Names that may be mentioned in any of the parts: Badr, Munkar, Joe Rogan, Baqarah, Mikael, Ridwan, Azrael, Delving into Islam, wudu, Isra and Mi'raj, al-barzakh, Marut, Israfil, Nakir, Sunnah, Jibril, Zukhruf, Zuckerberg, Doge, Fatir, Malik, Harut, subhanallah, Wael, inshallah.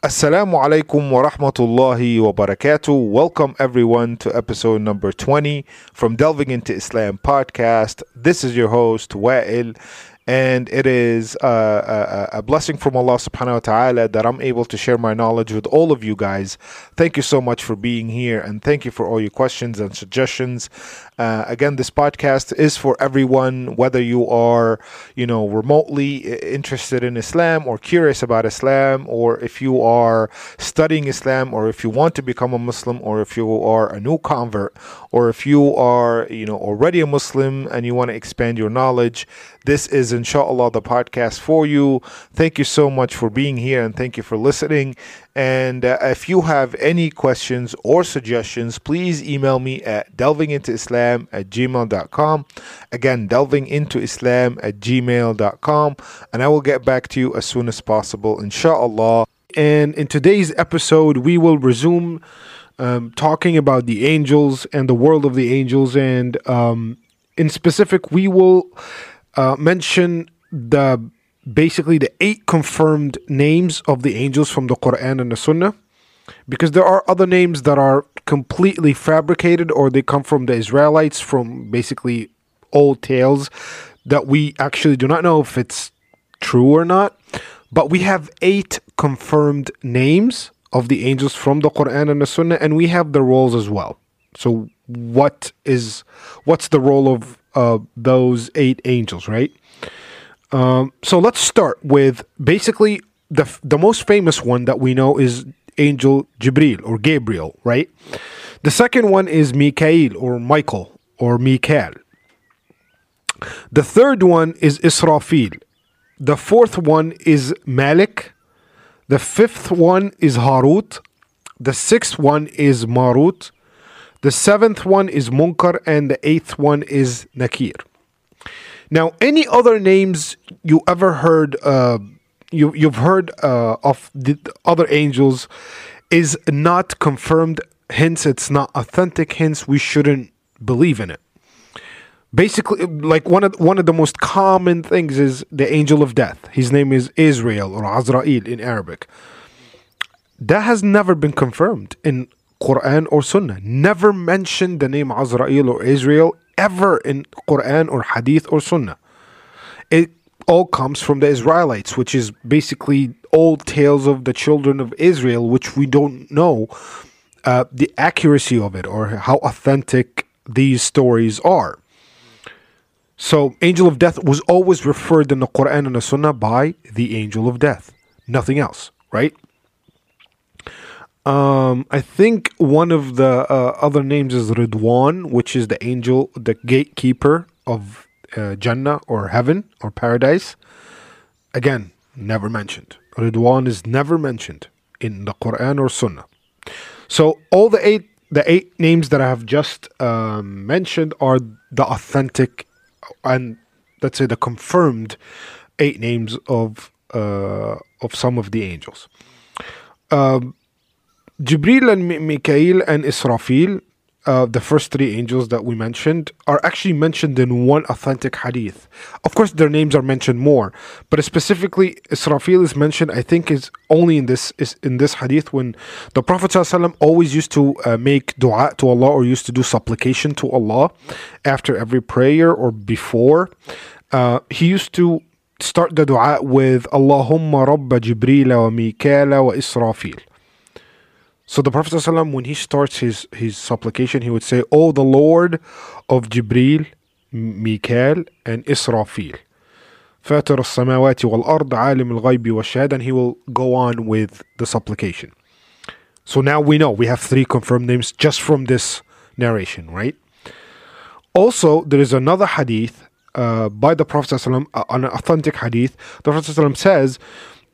Assalamu alaikum wa rahmatullahi wa barakatuh. Welcome everyone to episode number 20 from Delving into Islam podcast. This is your host Wael, and it is a blessing from Allah subhanahu wa ta'ala that I'm able to share my knowledge with all of you guys. Thank you so much for being here, and thank you for all your questions and suggestions. Again, this podcast is for everyone, whether you are, remotely interested in Islam or curious about Islam, or if you are studying Islam, or if you want to become a Muslim, or if you are a new convert, or if you are, already a Muslim and you want to expand your knowledge. This is inshallah the podcast for you. Thank you so much for being here, and thank you for listening. And if you have any questions or suggestions, please email me at delvingintoislam@gmail.com. Again, delvingintoislam@gmail.com, and I will get back to you as soon as possible, inshallah. And in today's episode, we will resume talking about the angels and the world of the angels, and in specific, we will mention the 8 confirmed names of the angels from the Quran and the Sunnah, because there are other names that are completely fabricated, or they come from the Israelites, from basically old tales that we actually do not know if it's true or not. But we have 8 confirmed names of the angels from the Quran and the Sunnah, and we have the roles as well. So what's the role of those 8 angels, right? So let's start with basically the most famous one that we know is angel Jibril or Gabriel, right? The second one is Mikael or Michael or Mikael. The third one is Israfil. The fourth one is Malik. The fifth one is Harut. The sixth one is Marut. The seventh one is Munkar, and the eighth one is Nakir. Now, any other names you ever heard, you've heard of the other angels, is not confirmed. Hence, it's not authentic. Hence, we shouldn't believe in it. Basically, like one of the most common things is the angel of death. His name is Israel or Azrael in Arabic. That has never been confirmed in Quran or Sunnah. Never mentioned the name Azrael or Israel ever in Quran or Hadith or Sunnah. It all comes from the Israelites, which is basically old tales of the children of Israel, which we don't know the accuracy of it or how authentic these stories are. So angel of death was always referred in the Quran and the Sunnah by the angel of death, nothing else, right? I think one of the other names is Ridwan, which is the angel, the gatekeeper of Jannah or heaven or paradise. Again, never mentioned. Ridwan is never mentioned in the Quran or Sunnah. So all the eight names that I have just mentioned are the authentic and let's say the confirmed 8 names of some of the angels. Jibril and Mikael and Israfil, the first 3 angels that we mentioned, are actually mentioned in one authentic hadith. Of course, their names are mentioned more, but specifically Israfil is mentioned, I think, is only in this hadith when the Prophet ﷺ always used to make dua to Allah, or used to do supplication to Allah after every prayer or before. He used to start the dua with Allahumma Rabba Jibril wa Mikael wa Israfil. So the Prophet ﷺ, when he starts his supplication, he would say, "Oh, the Lord of Jibril, Mikael, and Israfil, Fatir as-samawati wal-ard, alim al-ghaybi wash-shahada," and he will go on with the supplication. So now we know we have 3 confirmed names just from this narration, right? Also, there is another hadith by the Prophet ﷺ, an authentic hadith. The Prophet ﷺ says,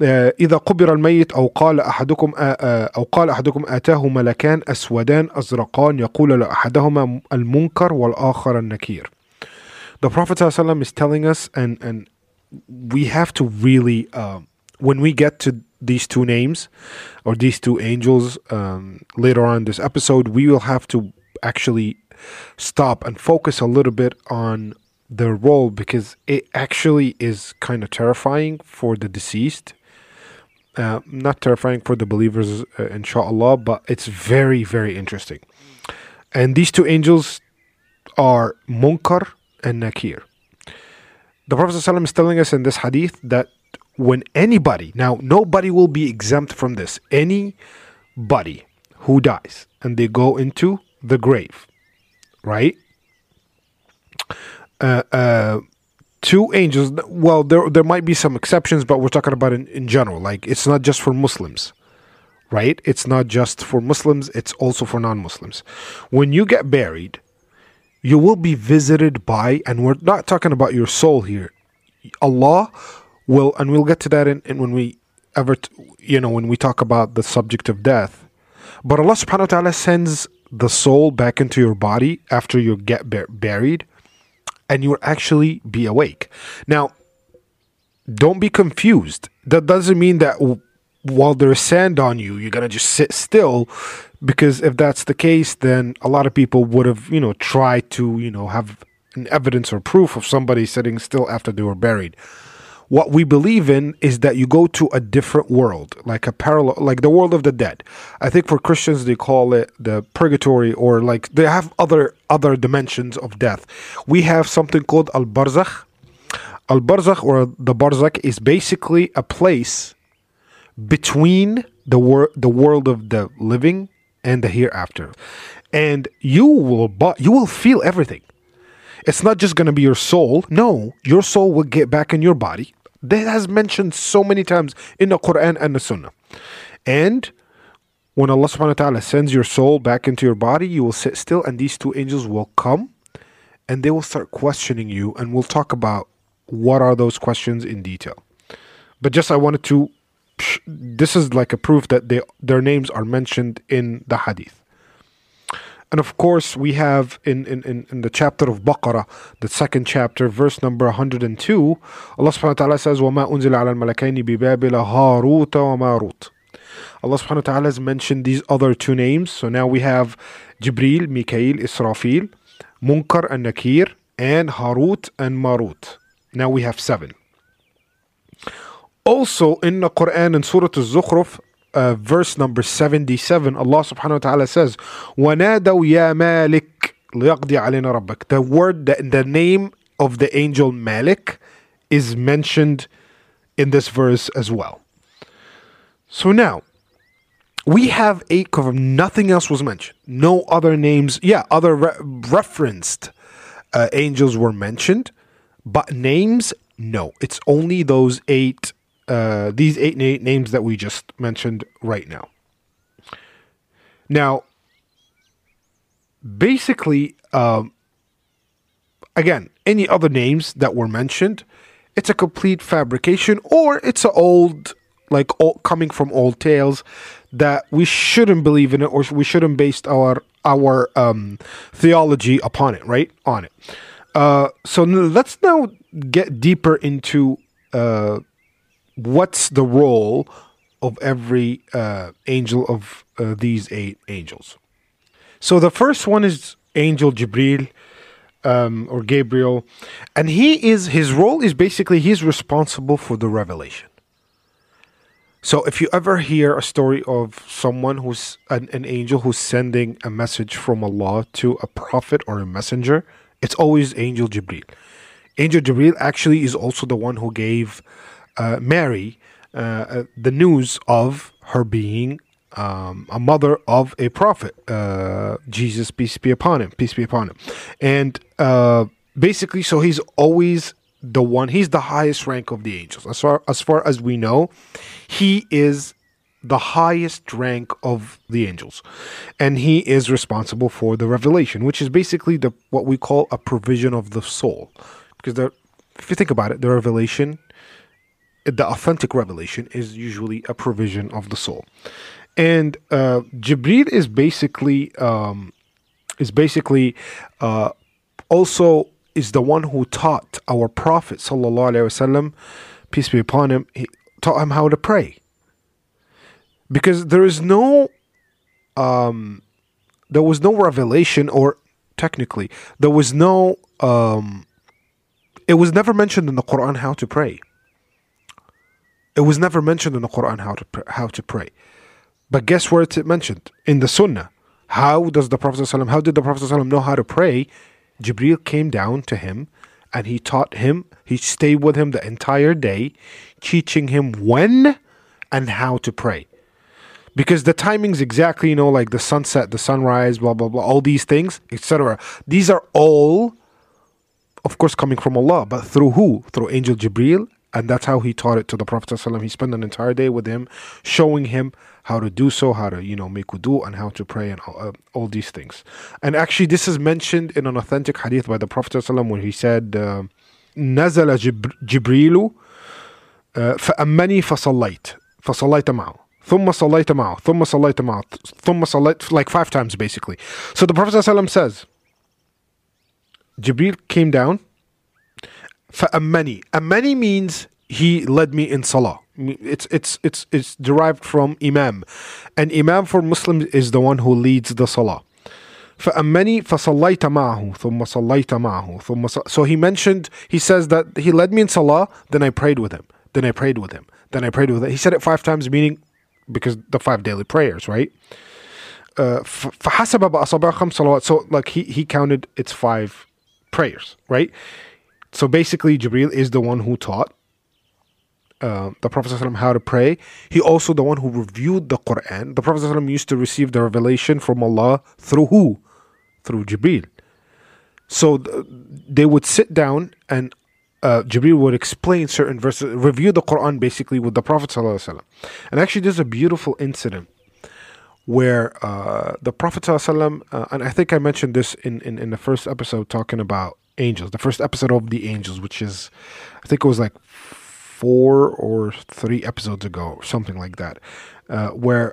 إذا قبر الميت أو قال أحدكم آتاه ملكان أسودان أزرقان يقول لأحدهما المنكر والآخر النكير. The Prophet ﷺ is telling us, and we have to really, when we get to these 2 names or these 2 angels later on in this episode, we will have to actually stop and focus a little bit on their role, because it actually is kind of terrifying for the deceased. Not terrifying for the believers, inshallah, but it's very, very interesting. And these two angels are Munkar and Nakir. The Prophet ﷺ is telling us in this hadith that when anybody, now nobody will be exempt from this, anybody who dies and they go into the grave, right? Two angels, well, there might be some exceptions, but we're talking about in general. Like, it's not just for Muslims, right? It's not just for Muslims, it's also for non-Muslims. When you get buried, you will be visited by, and we're not talking about your soul here, Allah will, and we'll get to that in when we ever, when we talk about the subject of death. But Allah subhanahu wa ta'ala sends the soul back into your body after you get buried, and you'll actually be awake. Now, don't be confused. That doesn't mean that while there's sand on you, you're gonna just sit still, because if that's the case, then a lot of people would have, tried to, have an evidence or proof of somebody sitting still after they were buried. What we believe in is that you go to a different world, like a parallel, like the world of the dead. I think for Christians, they call it the purgatory, or like they have other dimensions of death. We have something called al-barzakh. Al-barzakh, or the barzakh, is basically a place between the world of the living and the hereafter. And you will feel everything. It's not just going to be your soul. No, your soul will get back in your body. That has mentioned so many times in the Quran and the Sunnah. And when Allah subhanahu wa ta'ala sends your soul back into your body, you will sit still, and these two angels will come and they will start questioning you, and we'll talk about what are those questions in detail. But just I wanted to, this is like a proof that their names are mentioned in the hadith. And of course, we have in the chapter of Baqarah, the second chapter, verse number 102, Allah subhanahu wa ta'ala says, وَمَا أُنزِلَ عَلَى الْمَلَكَيْنِ بِبَابِلَ هَارُوتَ وَمَارُوتَ. Allah subhanahu wa ta'ala has mentioned these other two names. So now we have Jibril, Mikael, Israfil, Munkar and Nakir, and Harut and Marut. Now we have 7. Also in the Quran, in Surah Al-Zukhruf, verse number 77, Allah subhanahu wa ta'ala says, وَنَادَوْا يَا مَالِكْ لِيَقْضِ عَلَيْنَا رَبَّكَ. The word, the name of the angel Malik is mentioned in this verse as well. So now, we have 8 covered. Nothing else was mentioned. No other names, other referenced angels were mentioned, but names, no. It's only those 8 these eight names that we just mentioned right now. Now, basically, again, any other names that were mentioned, it's a complete fabrication, or it's old, coming from old tales that we shouldn't believe in it, or we shouldn't base our theology upon it, right? On it. So let's now get deeper into what's the role of every angel of these 8 angels. So the first one is Angel Jibril, or Gabriel, and his role is basically he's responsible for the revelation. So if you ever hear a story of someone who's an angel who's sending a message from Allah to a prophet or a messenger, it's always Angel Jibril. Angel Jibril actually is also the one who gave Mary the news of her being a mother of a prophet, Jesus, peace be upon him. And basically, so he's always the one, he's the highest rank of the angels. As far as we know, he is the highest rank of the angels, and he is responsible for the revelation, which is basically what we call a provision of the soul, because if you think about it, the revelation, the authentic revelation, is usually a provision of the soul. And Jibril is basically also is the one who taught our Prophet sallallahu alaihi wasallam, peace be upon him, he taught him how to pray, because there was no revelation, or technically there was no it was never mentioned in the Quran how to pray. It was never mentioned in the Quran how to pray. But guess where it's mentioned? In the Sunnah. How did the Prophet ﷺ know how to pray? Jibril came down to him and he taught him. He stayed with him the entire day, teaching him when and how to pray. Because the timings exactly, like the sunset, the sunrise, blah, blah, blah, all these things, etc. These are all, of course, coming from Allah, but through who? Through Angel Jibril. And that's how he taught it to the Prophet ﷺ. He spent an entire day with him, showing him how to do so, how to, make wudu and how to pray and all these things. And actually, this is mentioned in an authentic hadith by the Prophet ﷺ when he said, نَزَلَ جِبْرِيلُ فَأَمَّنِي فَصَلَّيْتَ مَعُهُ ثُمَّ صَلَّيْتَ مَعُهُ ثُمَّ صَلَّيْتَ مَعُهُ ثُمَّ صَلَّيْتَ, like 5 times basically. So the Prophet ﷺ says, Jibril came down. فَأَمَّنِي. Ammani means he led me in salah. It's derived from imam. And imam for Muslims is the one who leads the salah. فَأَمَّنِي فَصَلَّيْتَ مَعَهُ ثُمَّ صَلَّيْتَ مَعَهُ ثُمَّ. So he says that he led me in salah, then I prayed with him. Then I prayed with him. Then I prayed with him. He said it 5 times, meaning because the 5 daily prayers, right? فَحَسَبَ بَأَصَبَعَ خَمْ صَلَوَاتٍ. So like he counted its 5 prayers, right? So basically, Jibril is the one who taught the Prophet ﷺ how to pray. He also the one who reviewed the Quran. The Prophet ﷺ used to receive the revelation from Allah through who? Through Jibril. So they would sit down and Jibril would explain certain verses, review the Quran basically with the Prophet ﷺ. And actually, there's a beautiful incident where the Prophet ﷺ, and I think I mentioned this in the first episode talking about angels, the first episode of the angels, which is, I think it was like 4 or 3 episodes ago, or something like that, where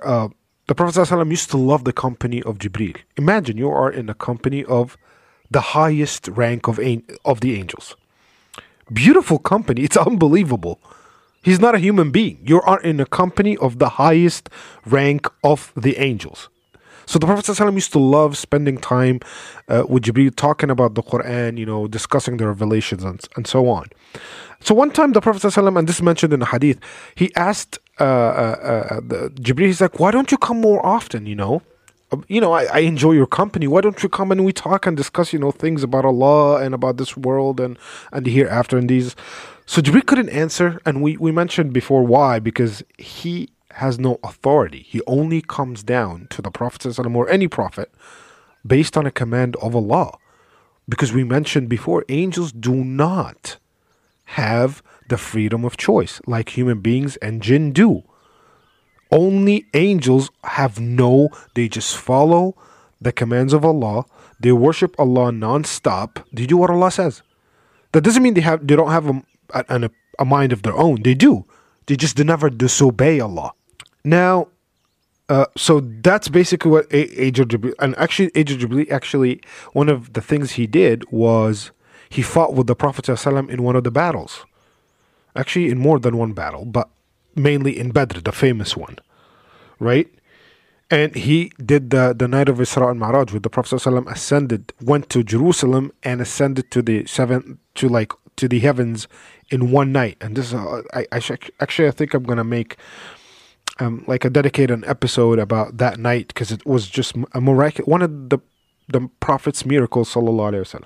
the Prophet ﷺ used to love the company of Jibril. Imagine you are in the company of the highest rank of the angels. Beautiful company. It's unbelievable. He's not a human being. You are in the company of the highest rank of the angels. So the Prophet ﷺ used to love spending time with Jibril, talking about the Quran, discussing the revelations and so on. So one time the Prophet ﷺ, and this is mentioned in the hadith, he asked Jibril, he's like, why don't you come more often, I enjoy your company. Why don't you come and we talk and discuss, things about Allah and about this world and the hereafter and these. So Jibril couldn't answer, and we mentioned before why, because he has no authority. He only comes down to the Prophet ﷺ or any prophet based on a command of Allah. Because we mentioned before, angels do not have the freedom of choice like human beings and jinn do. Only angels have no, they just follow the commands of Allah. They worship Allah non-stop. They do what Allah says. That doesn't mean they don't have a mind of their own. They do. They just never disobey Allah. Now, so that's basically what Angel Jibril, and actually Angel Jibril, one of the things he did was he fought with the Prophet ﷺ in one of the battles. Actually, in more than one battle, but mainly in Badr, the famous one, right? And he did the night of Isra and Mi'raj with the Prophet ﷺ went to Jerusalem and ascended to the to the heavens in one night. And this is, I think I'm gonna make like a dedicated episode about that night, because it was just a miraculous, one of the Prophet's miracles, sallallahu alaihi wasallam.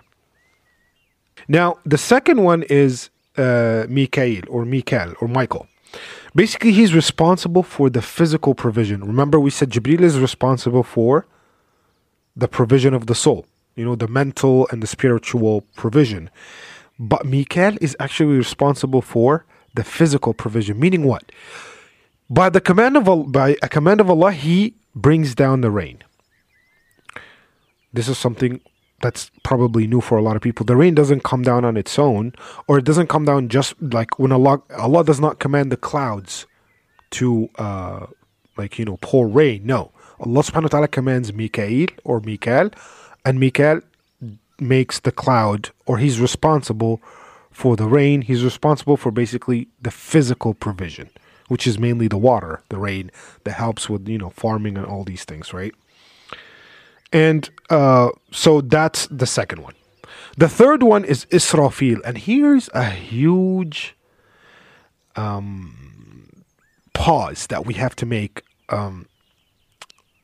Now the second one is Mikael. Basically, he's responsible for the physical provision. Remember, we said Jibril is responsible for the provision of the soul, the mental and the spiritual provision. But Mikael is actually responsible for the physical provision. Meaning what? By a command of Allah, he brings down the rain. This is something that's probably new for a lot of people. The rain doesn't come down on its own, or it doesn't come down just like when Allah does not command the clouds to pour rain. No, Allah subhanahu wa ta'ala commands Mikael or Mikael, and Mikael makes the cloud, or he's responsible for the rain. He's responsible for basically the physical provision, which is mainly the water, the rain that helps with farming and all these things, right? And so that's the second one. The third one is Israfil, and here's a huge pause that we have to make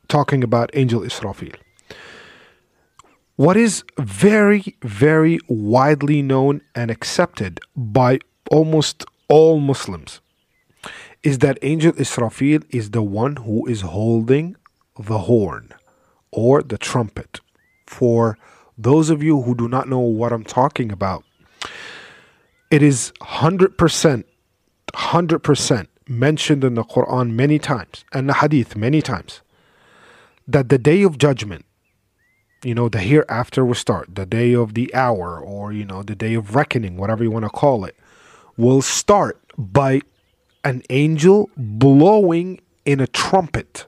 talking about Angel Israfil. What is very, very widely known and accepted by almost all Muslims is that Angel Israfil is the one who is holding the horn or the trumpet. For those of you who do not know what I'm talking about, it is 100% mentioned in the Quran many times and the Hadith many times that the day of judgment, you know, the hereafter will start, the day of the hour, or, you know, the day of reckoning, whatever you want to call it, will start by an angel blowing in a trumpet.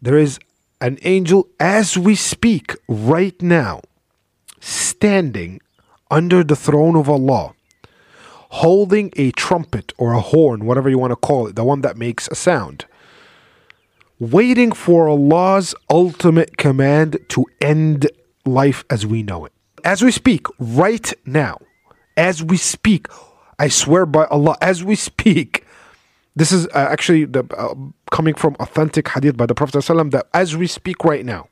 There is an angel as we speak right now, standing under the throne of Allah, holding a trumpet or a horn, whatever you want to call it, the one that makes a sound, waiting for Allah's ultimate command to end life as we know it. As we speak right now, as we speak, I swear by Allah, as we speak, this is actually coming from authentic hadith by the Prophet ﷺ, that as we speak right now,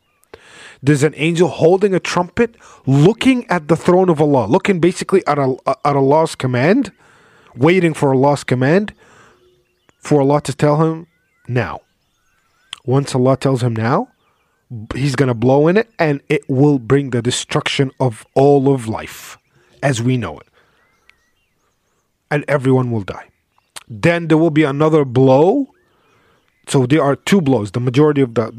there's an angel holding a trumpet, looking at the throne of Allah, looking basically at Allah's command, waiting for Allah's command, for Allah to tell him now. Once Allah tells him now, he's going to blow in it, and it will bring the destruction of all of life as we know it. And everyone will die. Then there will be another blow. So there are two blows. The majority of the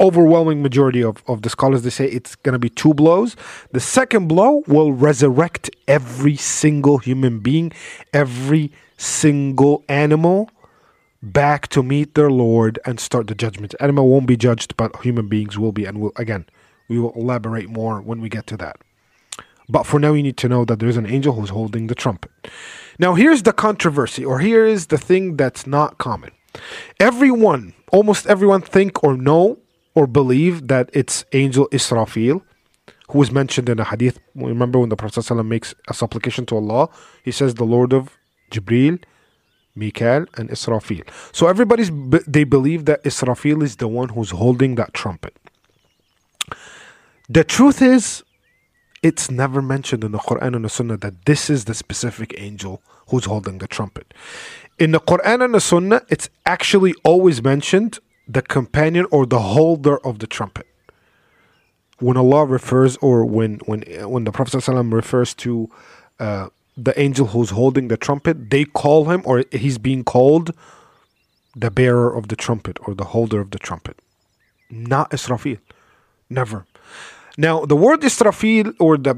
overwhelming majority of the scholars, they say it's going to be two blows. The second blow will resurrect every single human being, every single animal, back to meet their Lord and start the judgment. Animal won't be judged, but human beings will be. And we will elaborate more when we get to that. But for now, you need to know that there's an angel who's holding the trumpet. Now, here's the controversy, or here is the thing that's not common. Everyone, almost everyone, think or know or believe that it's Angel Israfil, who is mentioned in a hadith. Remember when the Prophet ﷺ makes a supplication to Allah, he says the Lord of Jibril, Mikael, and Israfil. So they believe that Israfil is the one who's holding that trumpet. The truth is, it's never mentioned in the Quran and the Sunnah that this is the specific angel who's holding the trumpet. In the Quran and the Sunnah, it's actually always mentioned the companion or the holder of the trumpet. When Allah refers, or when the Prophet ﷺ refers to the angel who's holding the trumpet, they call him, or he's being called, the bearer of the trumpet or the holder of the trumpet. Not Israfil. Never. Now, the word Israfil, or the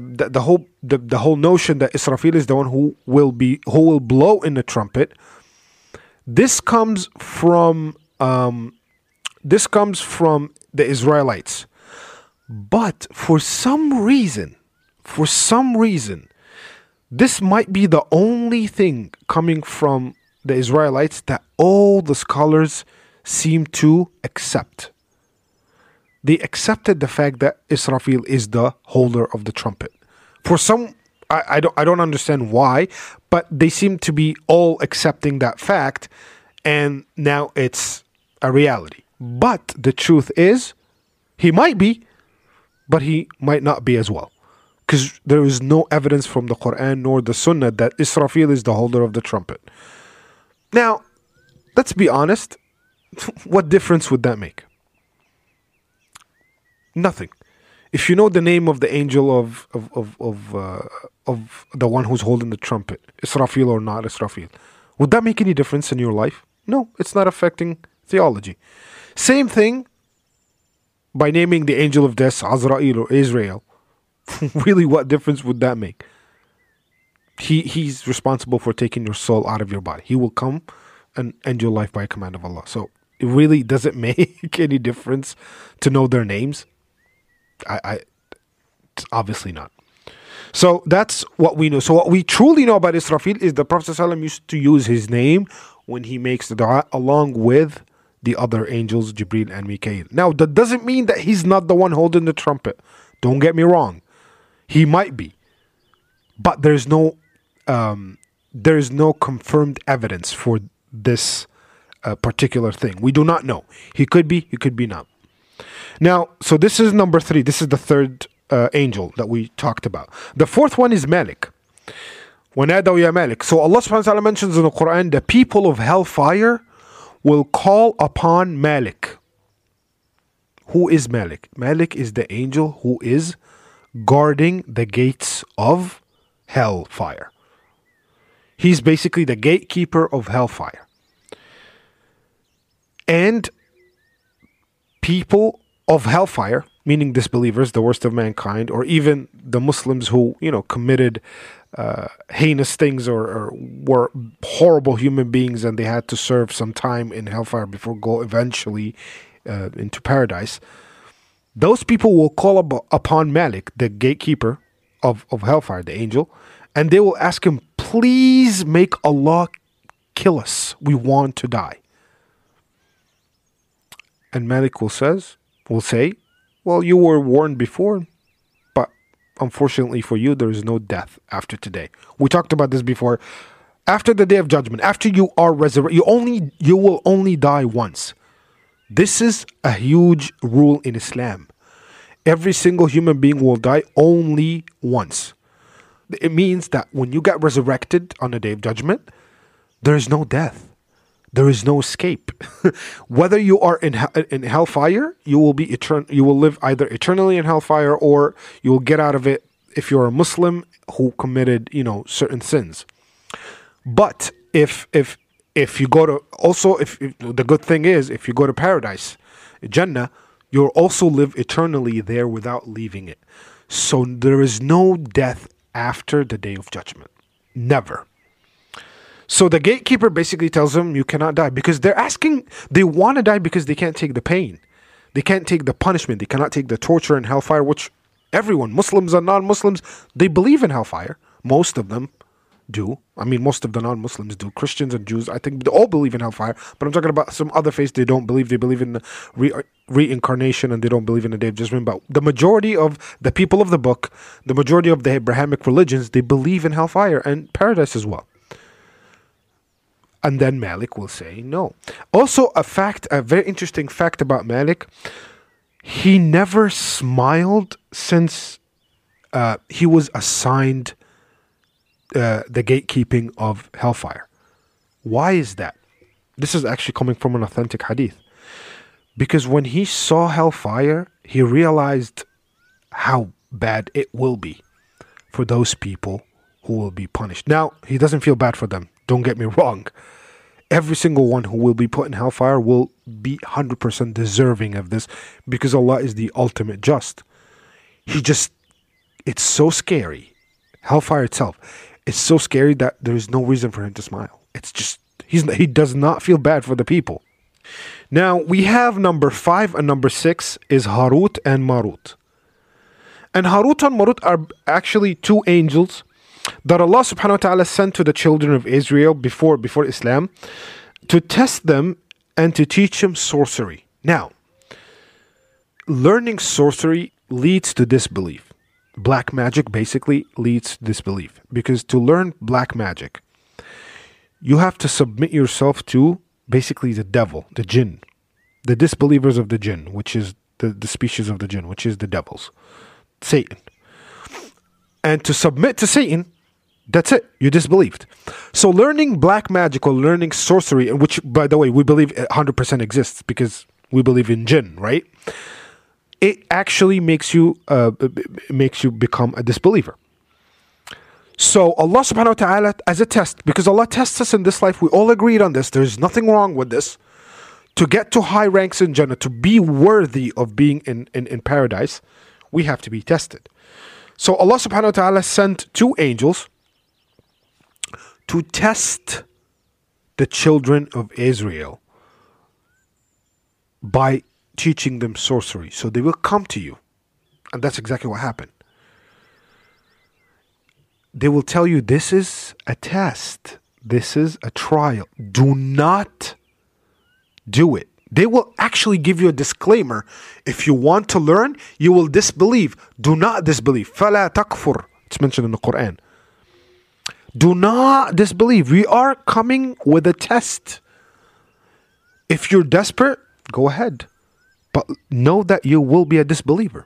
whole notion that Israfil is the one who will blow in the trumpet, this comes from the Israelites. But for some reason, this might be the only thing coming from the Israelites that all the scholars seem to accept. They accepted the fact that Israfil is the holder of the trumpet. For some, I don't understand why, but they seem to be all accepting that fact, and now it's a reality. But the truth is, he might be, but he might not be as well, because there is no evidence from the Quran nor the Sunnah that Israfil is the holder of the trumpet. Now, let's be honest, what difference would that make? Nothing. If you know the name of the angel of the one who's holding the trumpet, Israfil or not Israfil, would that make any difference in your life? No, it's not affecting theology. Same thing by naming the angel of death Azrael or Israel. Really, what difference would that make? He's responsible for taking your soul out of your body. He will come and end your life by command of Allah. So it really doesn't make any difference to know their names. Obviously not. So that's what we know. So what we truly know about Israfil is the Prophet ﷺ used to use his name when he makes the dua, along with the other angels, Jibril and Mikael. Now, that doesn't mean that he's not the one holding the trumpet. Don't get me wrong. He might be. But there's no there is no confirmed evidence for this particular thing. We do not know. He could be not. Now, so this is number three. This is the third angel that we talked about. The fourth one is Malik. وَنَادَوْا يَا مَالِكَ. So Allah subhanahu wa ta'ala mentions in the Quran, the people of hellfire will call upon Malik. Who is Malik? Malik is the angel who is guarding the gates of hellfire. He's basically the gatekeeper of hellfire. And people of hellfire, meaning disbelievers, the worst of mankind, or even the Muslims who, you know, committed heinous things or were horrible human beings and they had to serve some time in hellfire before go eventually into paradise. Those people will call upon Malik, the gatekeeper of hellfire, the angel, and they will ask him, please make Allah kill us. We want to die. And Malik will say, well, you were warned before. Unfortunately for you, there is no death after today. We talked about this before. After the day of judgment, after you are resurrected, you will only die once. This is a huge rule in Islam. Every single human being will die only once. It means that when you get resurrected on the day of judgment, there is no death. There is no escape. Whether you are in hellfire, you will live either eternally in hellfire, or you will get out of it if you're a Muslim who committed, you know, certain sins. But if you go to the good thing is, if you go to paradise, Jannah, you'll also live eternally there without leaving it. So there is no death after the day of judgment. Never. So the gatekeeper basically tells them you cannot die, because they want to die because they can't take the pain. They can't take the punishment. They cannot take the torture and hellfire, which everyone, Muslims and non-Muslims, they believe in hellfire. Most of them do. I mean, most of the non-Muslims do. Christians and Jews, I think they all believe in hellfire. But I'm talking about some other faiths they don't believe. They believe in reincarnation and they don't believe in the Day of Judgment. But the majority of the people of the book, the majority of the Abrahamic religions, they believe in hellfire and paradise as well. And then Malik will say no. Also, a very interesting fact about Malik, he never smiled since he was assigned the gatekeeping of hellfire. Why is that? This is actually coming from an authentic hadith. Because when he saw hellfire, he realized how bad it will be for those people who will be punished. Now, he doesn't feel bad for them. Don't get me wrong. Every single one who will be put in hellfire will be 100% deserving of this, because Allah is the ultimate just. It's so scary. Hellfire itself, it's so scary that there is no reason for him to smile. It's just, he does not feel bad for the people. Now, we have number 5 and number 6 is Harut and Marut. And Harut and Marut are actually two angels that Allah subhanahu wa ta'ala sent to the children of Israel before Islam to test them and to teach them sorcery. Now, learning sorcery leads to disbelief. Black magic basically leads to disbelief, because to learn black magic, you have to submit yourself to basically the devil, the jinn, the disbelievers of the jinn, which is the species of the jinn, which is the devils, Satan. And to submit to Satan, that's it. You disbelieved. So learning black magic or learning sorcery, which, by the way, we believe 100% exists because we believe in jinn, right? It actually makes you become a disbeliever. So Allah subhanahu wa ta'ala, as a test, because Allah tests us in this life, we all agreed on this, there's nothing wrong with this, to get to high ranks in Jannah, to be worthy of being in paradise, we have to be tested. So Allah subhanahu wa ta'ala sent two angels to test the children of Israel by teaching them sorcery. So they will come to you. And that's exactly what happened. They will tell you, this is a test. This is a trial. Do not do it. They will actually give you a disclaimer. If you want to learn, you will disbelieve. Do not disbelieve. فَلَا تَكْفُرْ. It's mentioned in the Quran. Do not disbelieve. We are coming with a test. If you're desperate, go ahead. But know that you will be a disbeliever.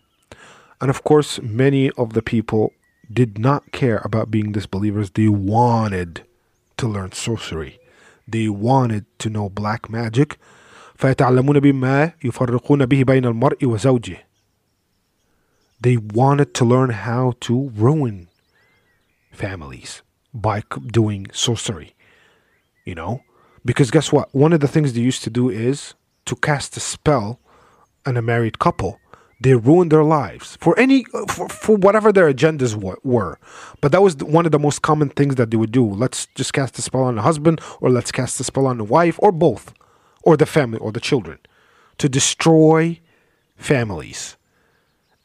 And of course, many of the people did not care about being disbelievers. They wanted to learn sorcery. They wanted to know black magic. فَيَتَعْلَمُونَ بِمَا يُفَرِّقُونَ بِهِ بَيْنَ الْمَرْءِ وَزَوْجِهِ. They wanted to learn how to ruin families by doing sorcery, you know? Because guess what? One of the things they used to do is to cast a spell on a married couple. They ruined their lives for whatever their agendas were. But that was one of the most common things that they would do. Let's just cast a spell on the husband, or let's cast a spell on the wife, or both, or the family, or the children, to destroy families.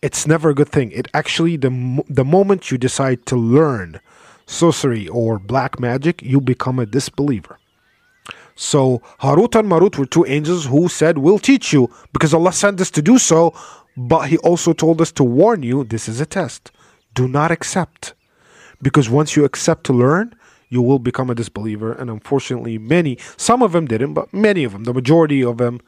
It's never a good thing. It actually, the moment you decide to learn sorcery or black magic, you become a disbeliever. So Harut and Marut were two angels who said, we'll teach you, because Allah sent us to do so. But he also told us to warn you, this is a test. Do not accept. Because once you accept to learn, you will become a disbeliever. And unfortunately, some of them didn't, but many of them, the majority of them,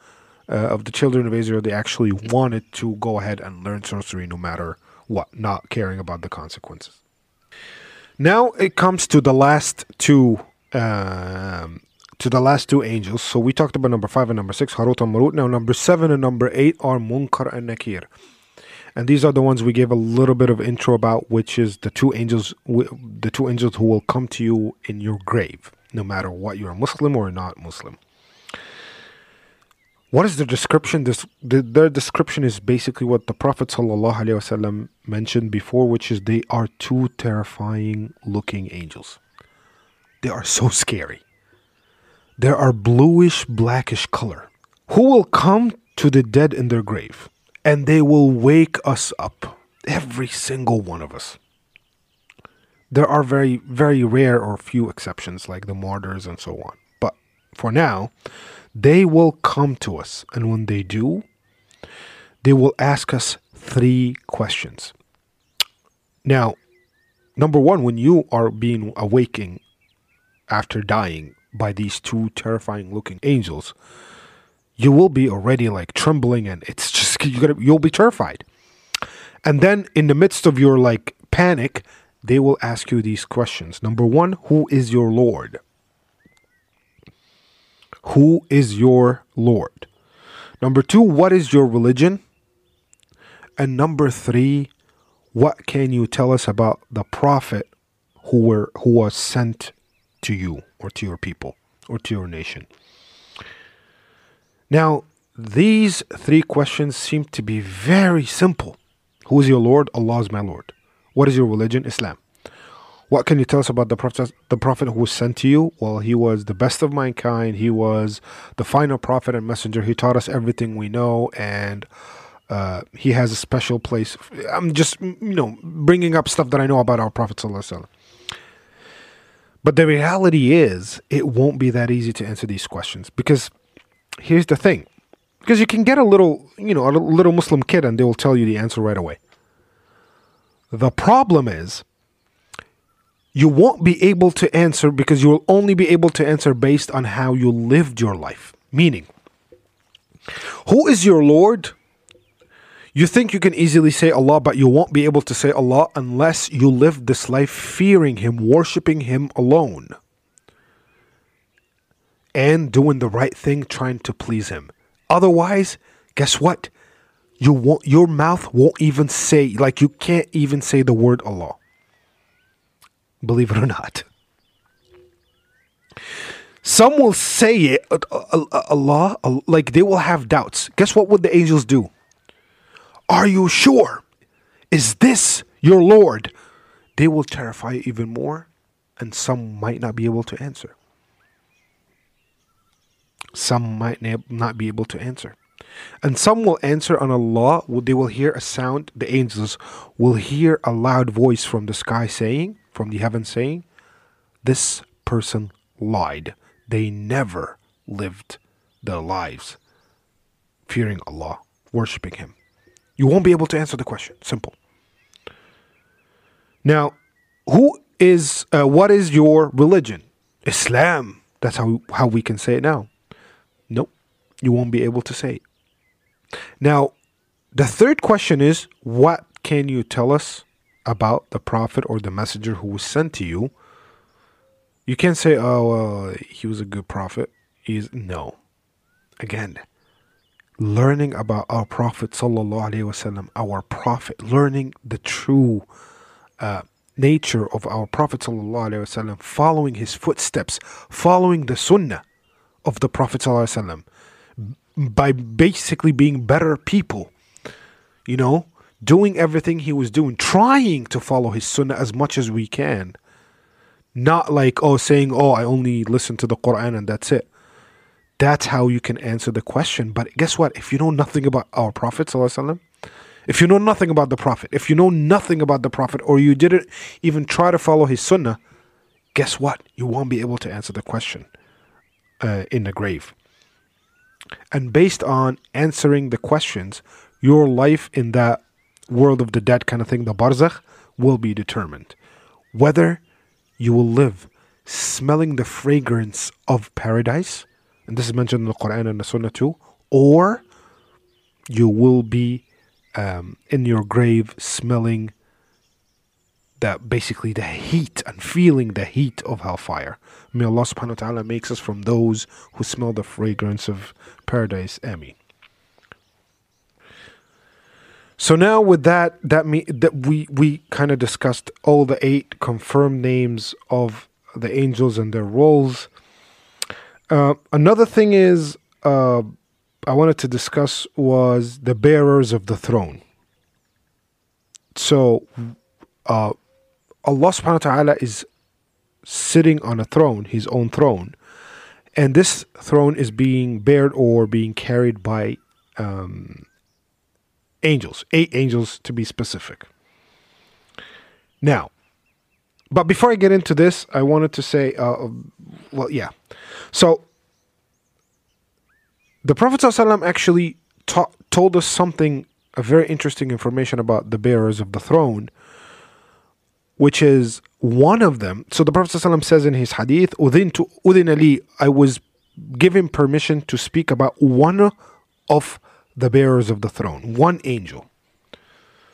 of the children of Israel, they actually wanted to go ahead and learn sorcery no matter what, not caring about the consequences. Now it comes to the last two angels. So we talked about number 5 and number 6, Harut and Marut. Now number 7 and number 8 are Munkar and Nakir. And these are the ones we gave a little bit of intro about, which is the two angels who will come to you in your grave, no matter what, you're a Muslim or not Muslim. What is their description? Their description is basically what the Prophet ﷺ mentioned before, which is they are two terrifying looking angels. They are so scary. They are bluish, blackish color, who will come to the dead in their grave, and they will wake us up, every single one of us. There are very, very rare or few exceptions, like the martyrs and so on. But for now, they will come to us, and when they do, they will ask us 3 questions. Now, number 1, when you are being awakened after dying by these two terrifying looking angels, you will be already like trembling, and it's just, you'll be terrified. And then in the midst of your like panic, they will ask you these questions. Number 1, who is your Lord? Who is your Lord? Number 2, what is your religion? And number 3, what can you tell us about the prophet who was sent to you, or to your people, or to your nation? Now, these 3 questions seem to be very simple. Who is your Lord? Allah is my Lord. What is your religion? Islam. What can you tell us about the prophet who was sent to you? Well, he was the best of mankind. He was the final prophet and messenger. He taught us everything we know, and he has a special place. I'm just, bringing up stuff that I know about our Prophet ﷺ. But the reality is, it won't be that easy to answer these questions, because here's the thing. Because you can get a little Muslim kid, and they will tell you the answer right away. The problem is, you won't be able to answer, because you will only be able to answer based on how you lived your life. Meaning, who is your Lord? You think you can easily say Allah, but you won't be able to say Allah unless you live this life fearing Him, worshipping Him alone, and doing the right thing, trying to please Him. Otherwise, guess what? Your mouth won't even say, like, you can't even say the word Allah. Believe it or not. Some will say it, Allah, like they will have doubts. Guess what would the angels do? Are you sure? Is this your Lord? They will terrify you even more, and some might not be able to answer. Some might not be able to answer. And some will answer on Allah. They will hear a sound. The angels will hear a loud voice from the sky saying, from the heaven saying, this person lied. They never lived their lives fearing Allah, worshipping Him. You won't be able to answer the question. Simple. Now, who is what is your religion? Islam. That's how we can say it now. Nope, you won't be able to say it. Now, the third question is, what can you tell us about the prophet or the messenger who was sent to you? You can't say, oh, he was a good prophet. No. Again, learning about our prophet, sallallahu alaihi wasallam, our prophet, learning the true nature of our prophet, sallallahu alaihi wasallam, following his footsteps, following the sunnah of the prophet, sallallahu alaihi wasallam, by basically being better people, you know, doing everything he was doing, trying to follow his sunnah as much as we can. Not like, oh, saying, oh, I only listen to the Quran and that's it. That's how you can answer the question. But guess what? If you know nothing about our Prophet, if you know nothing about the Prophet, if you know nothing about the Prophet, or you didn't even try to follow his sunnah, guess what? You won't be able to answer the question in the grave. And based on answering the questions, your life in that world of the dead kind of thing, the barzakh, will be determined. Whether you will live smelling the fragrance of paradise, and this is mentioned in the Quran and the Sunnah too, or you will be in your grave smelling that, basically the heat and feeling the heat of hellfire. May Allah subhanahu wa ta'ala makes us from those who smell the fragrance of paradise. Ameen. So now with that means that we kind of discussed all the 8 confirmed names of the angels and their roles. Another thing is I wanted to discuss was the bearers of the throne. So Allah subhanahu wa ta'ala is sitting on a throne, his own throne, and this throne is being bared or being carried by angels, 8 angels to be specific. Now, but before I get into this, I wanted to say, So, the Prophet ﷺ actually told us something, a very interesting information about the bearers of the throne, which is one of them. So the Prophet ﷺ says in his hadith, I was given permission to speak about one of the bearers of the throne, one angel.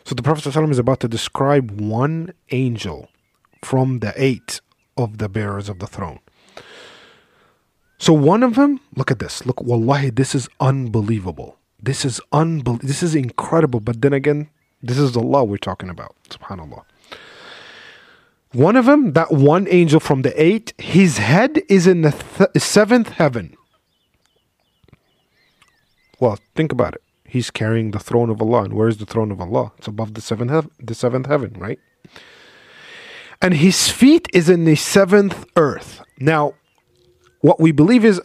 So the Prophet ﷺ is about to describe one angel from the 8 of the bearers of the throne. So one of them, look at this. Look, wallahi, this is unbelievable. This is incredible. But then again, this is Allah we're talking about. Subhanallah. One of them, that one angel from the 8, his head is in the 7th heaven. Well, think about it. He's carrying the throne of Allah. And where is the throne of Allah? It's above the 7th heaven, right? And his feet is in the 7th earth. Now, what we believe in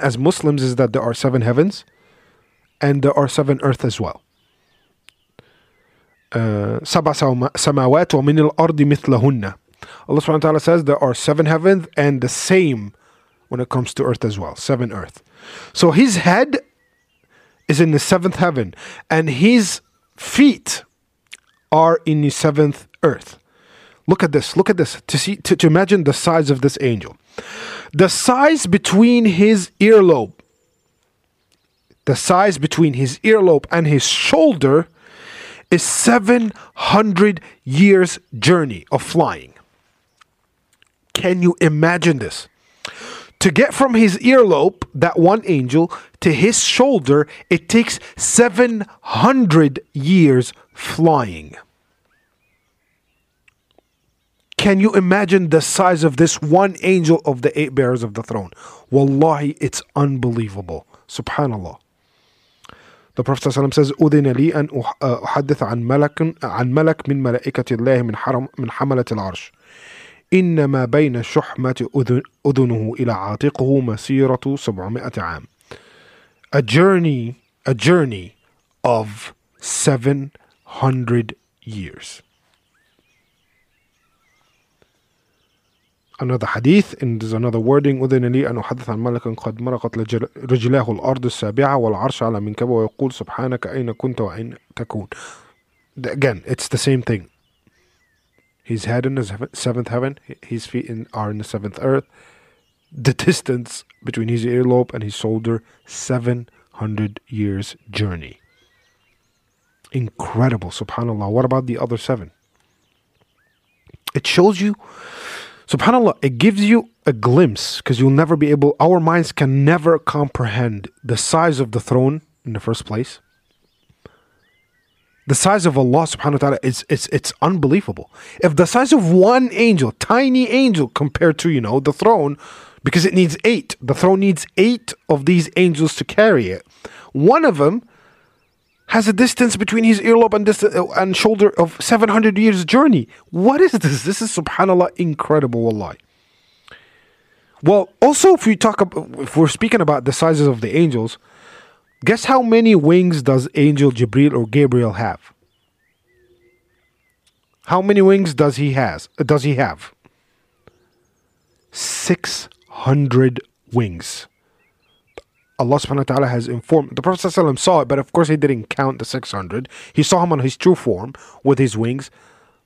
as Muslims is that there are 7 heavens, and there are 7 earth as well. Sab'a samawat wa min al-ardi mithlahunna. Allah subhanahu wa ta'ala says there are 7 heavens and the same when it comes to earth as well. 7 earth. So his head is in the 7th heaven, and his feet are in the 7th earth. Look at this, to imagine the size of this angel. The size between his earlobe and his shoulder is 700 years journey of flying. Can you imagine this? To get from his earlobe, that one angel, to his shoulder, it takes 700 years flying. Can you imagine the size of this one angel of the 8 bearers of the throne? Wallahi, it's unbelievable. Subhanallah. The Prophet ﷺ says, أُذِنَ لِي أَنْ أُحَدِّثَ عَنْ مَلَكٍ مِنْ مَلَائِكَةِ اللَّهِ مِنْ حَمَلَةِ الْعَرْشِ إِنَّمَا بَيْنَ الشُّحْمَةِ أُذُنُهُ إِلَى عَاتِقُهُ مَسِيرَةُ 700 عَامٍ. A journey of 700 years. Another hadith, and there's another wording, أذن لي أن أحدث عن ملك قد مرقت رجلاه الأرض السابعة والعرش على منكبه ويقول سبحانك أين كنت وأين تكون. Again, it's the same thing. His head in the seventh heaven, his feet are in the seventh earth. The distance between his earlobe and his shoulder, 700 years journey. Incredible, subhanAllah. What about the other seven? It shows you, subhanAllah, it gives you a glimpse, because you'll never be able, our minds can never comprehend the size of the throne in the first place. The size of Allah subhanahu wa ta'ala is it's unbelievable. If the size of one angel, tiny angel, compared to, you know, the throne, because it needs eight. The throne needs eight of these angels to carry it. One of them has a distance between his earlobe and shoulder of 700 years journey. What is this? This is subhanAllah incredible, wallahi. Well, also if we talk about, if we're speaking about the sizes of the angels, guess how many wings does angel Jibril or Gabriel have? How many wings does he has? Does he have? 600 wings. Allah subhanahu wa ta'ala has informed. The Prophet ﷺ saw it, but of course he didn't count the 600. He saw him on his true form with his wings.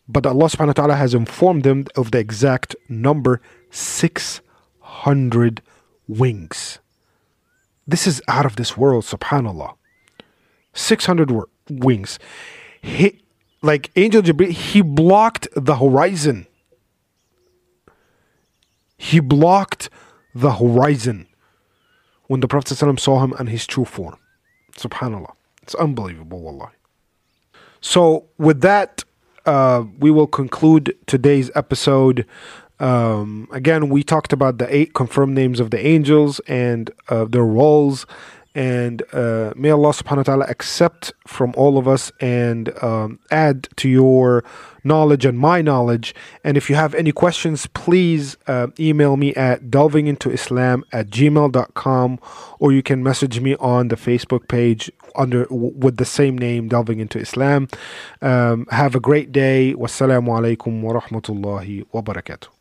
But Allah subhanahu wa ta'ala has informed him of the exact number, 600 wings. This is out of this world, subhanAllah. 600 wings. He, like angel Jibril, he blocked the horizon. He blocked the horizon when the Prophet ﷺ saw him in his true form. SubhanAllah. It's unbelievable, wallahi. So with that, we will conclude today's episode. Again, we talked about the eight confirmed names of the angels and their roles, and may Allah subhanahu wa ta'ala accept from all of us and add to your knowledge and my knowledge. And if you have any questions, please email me at delvingintoislam@gmail.com, or you can message me on the Facebook page under with the same name, Delving Into Islam. Have a great day. Wassalamu alaikum wa rahmatullahi wa barakatuh.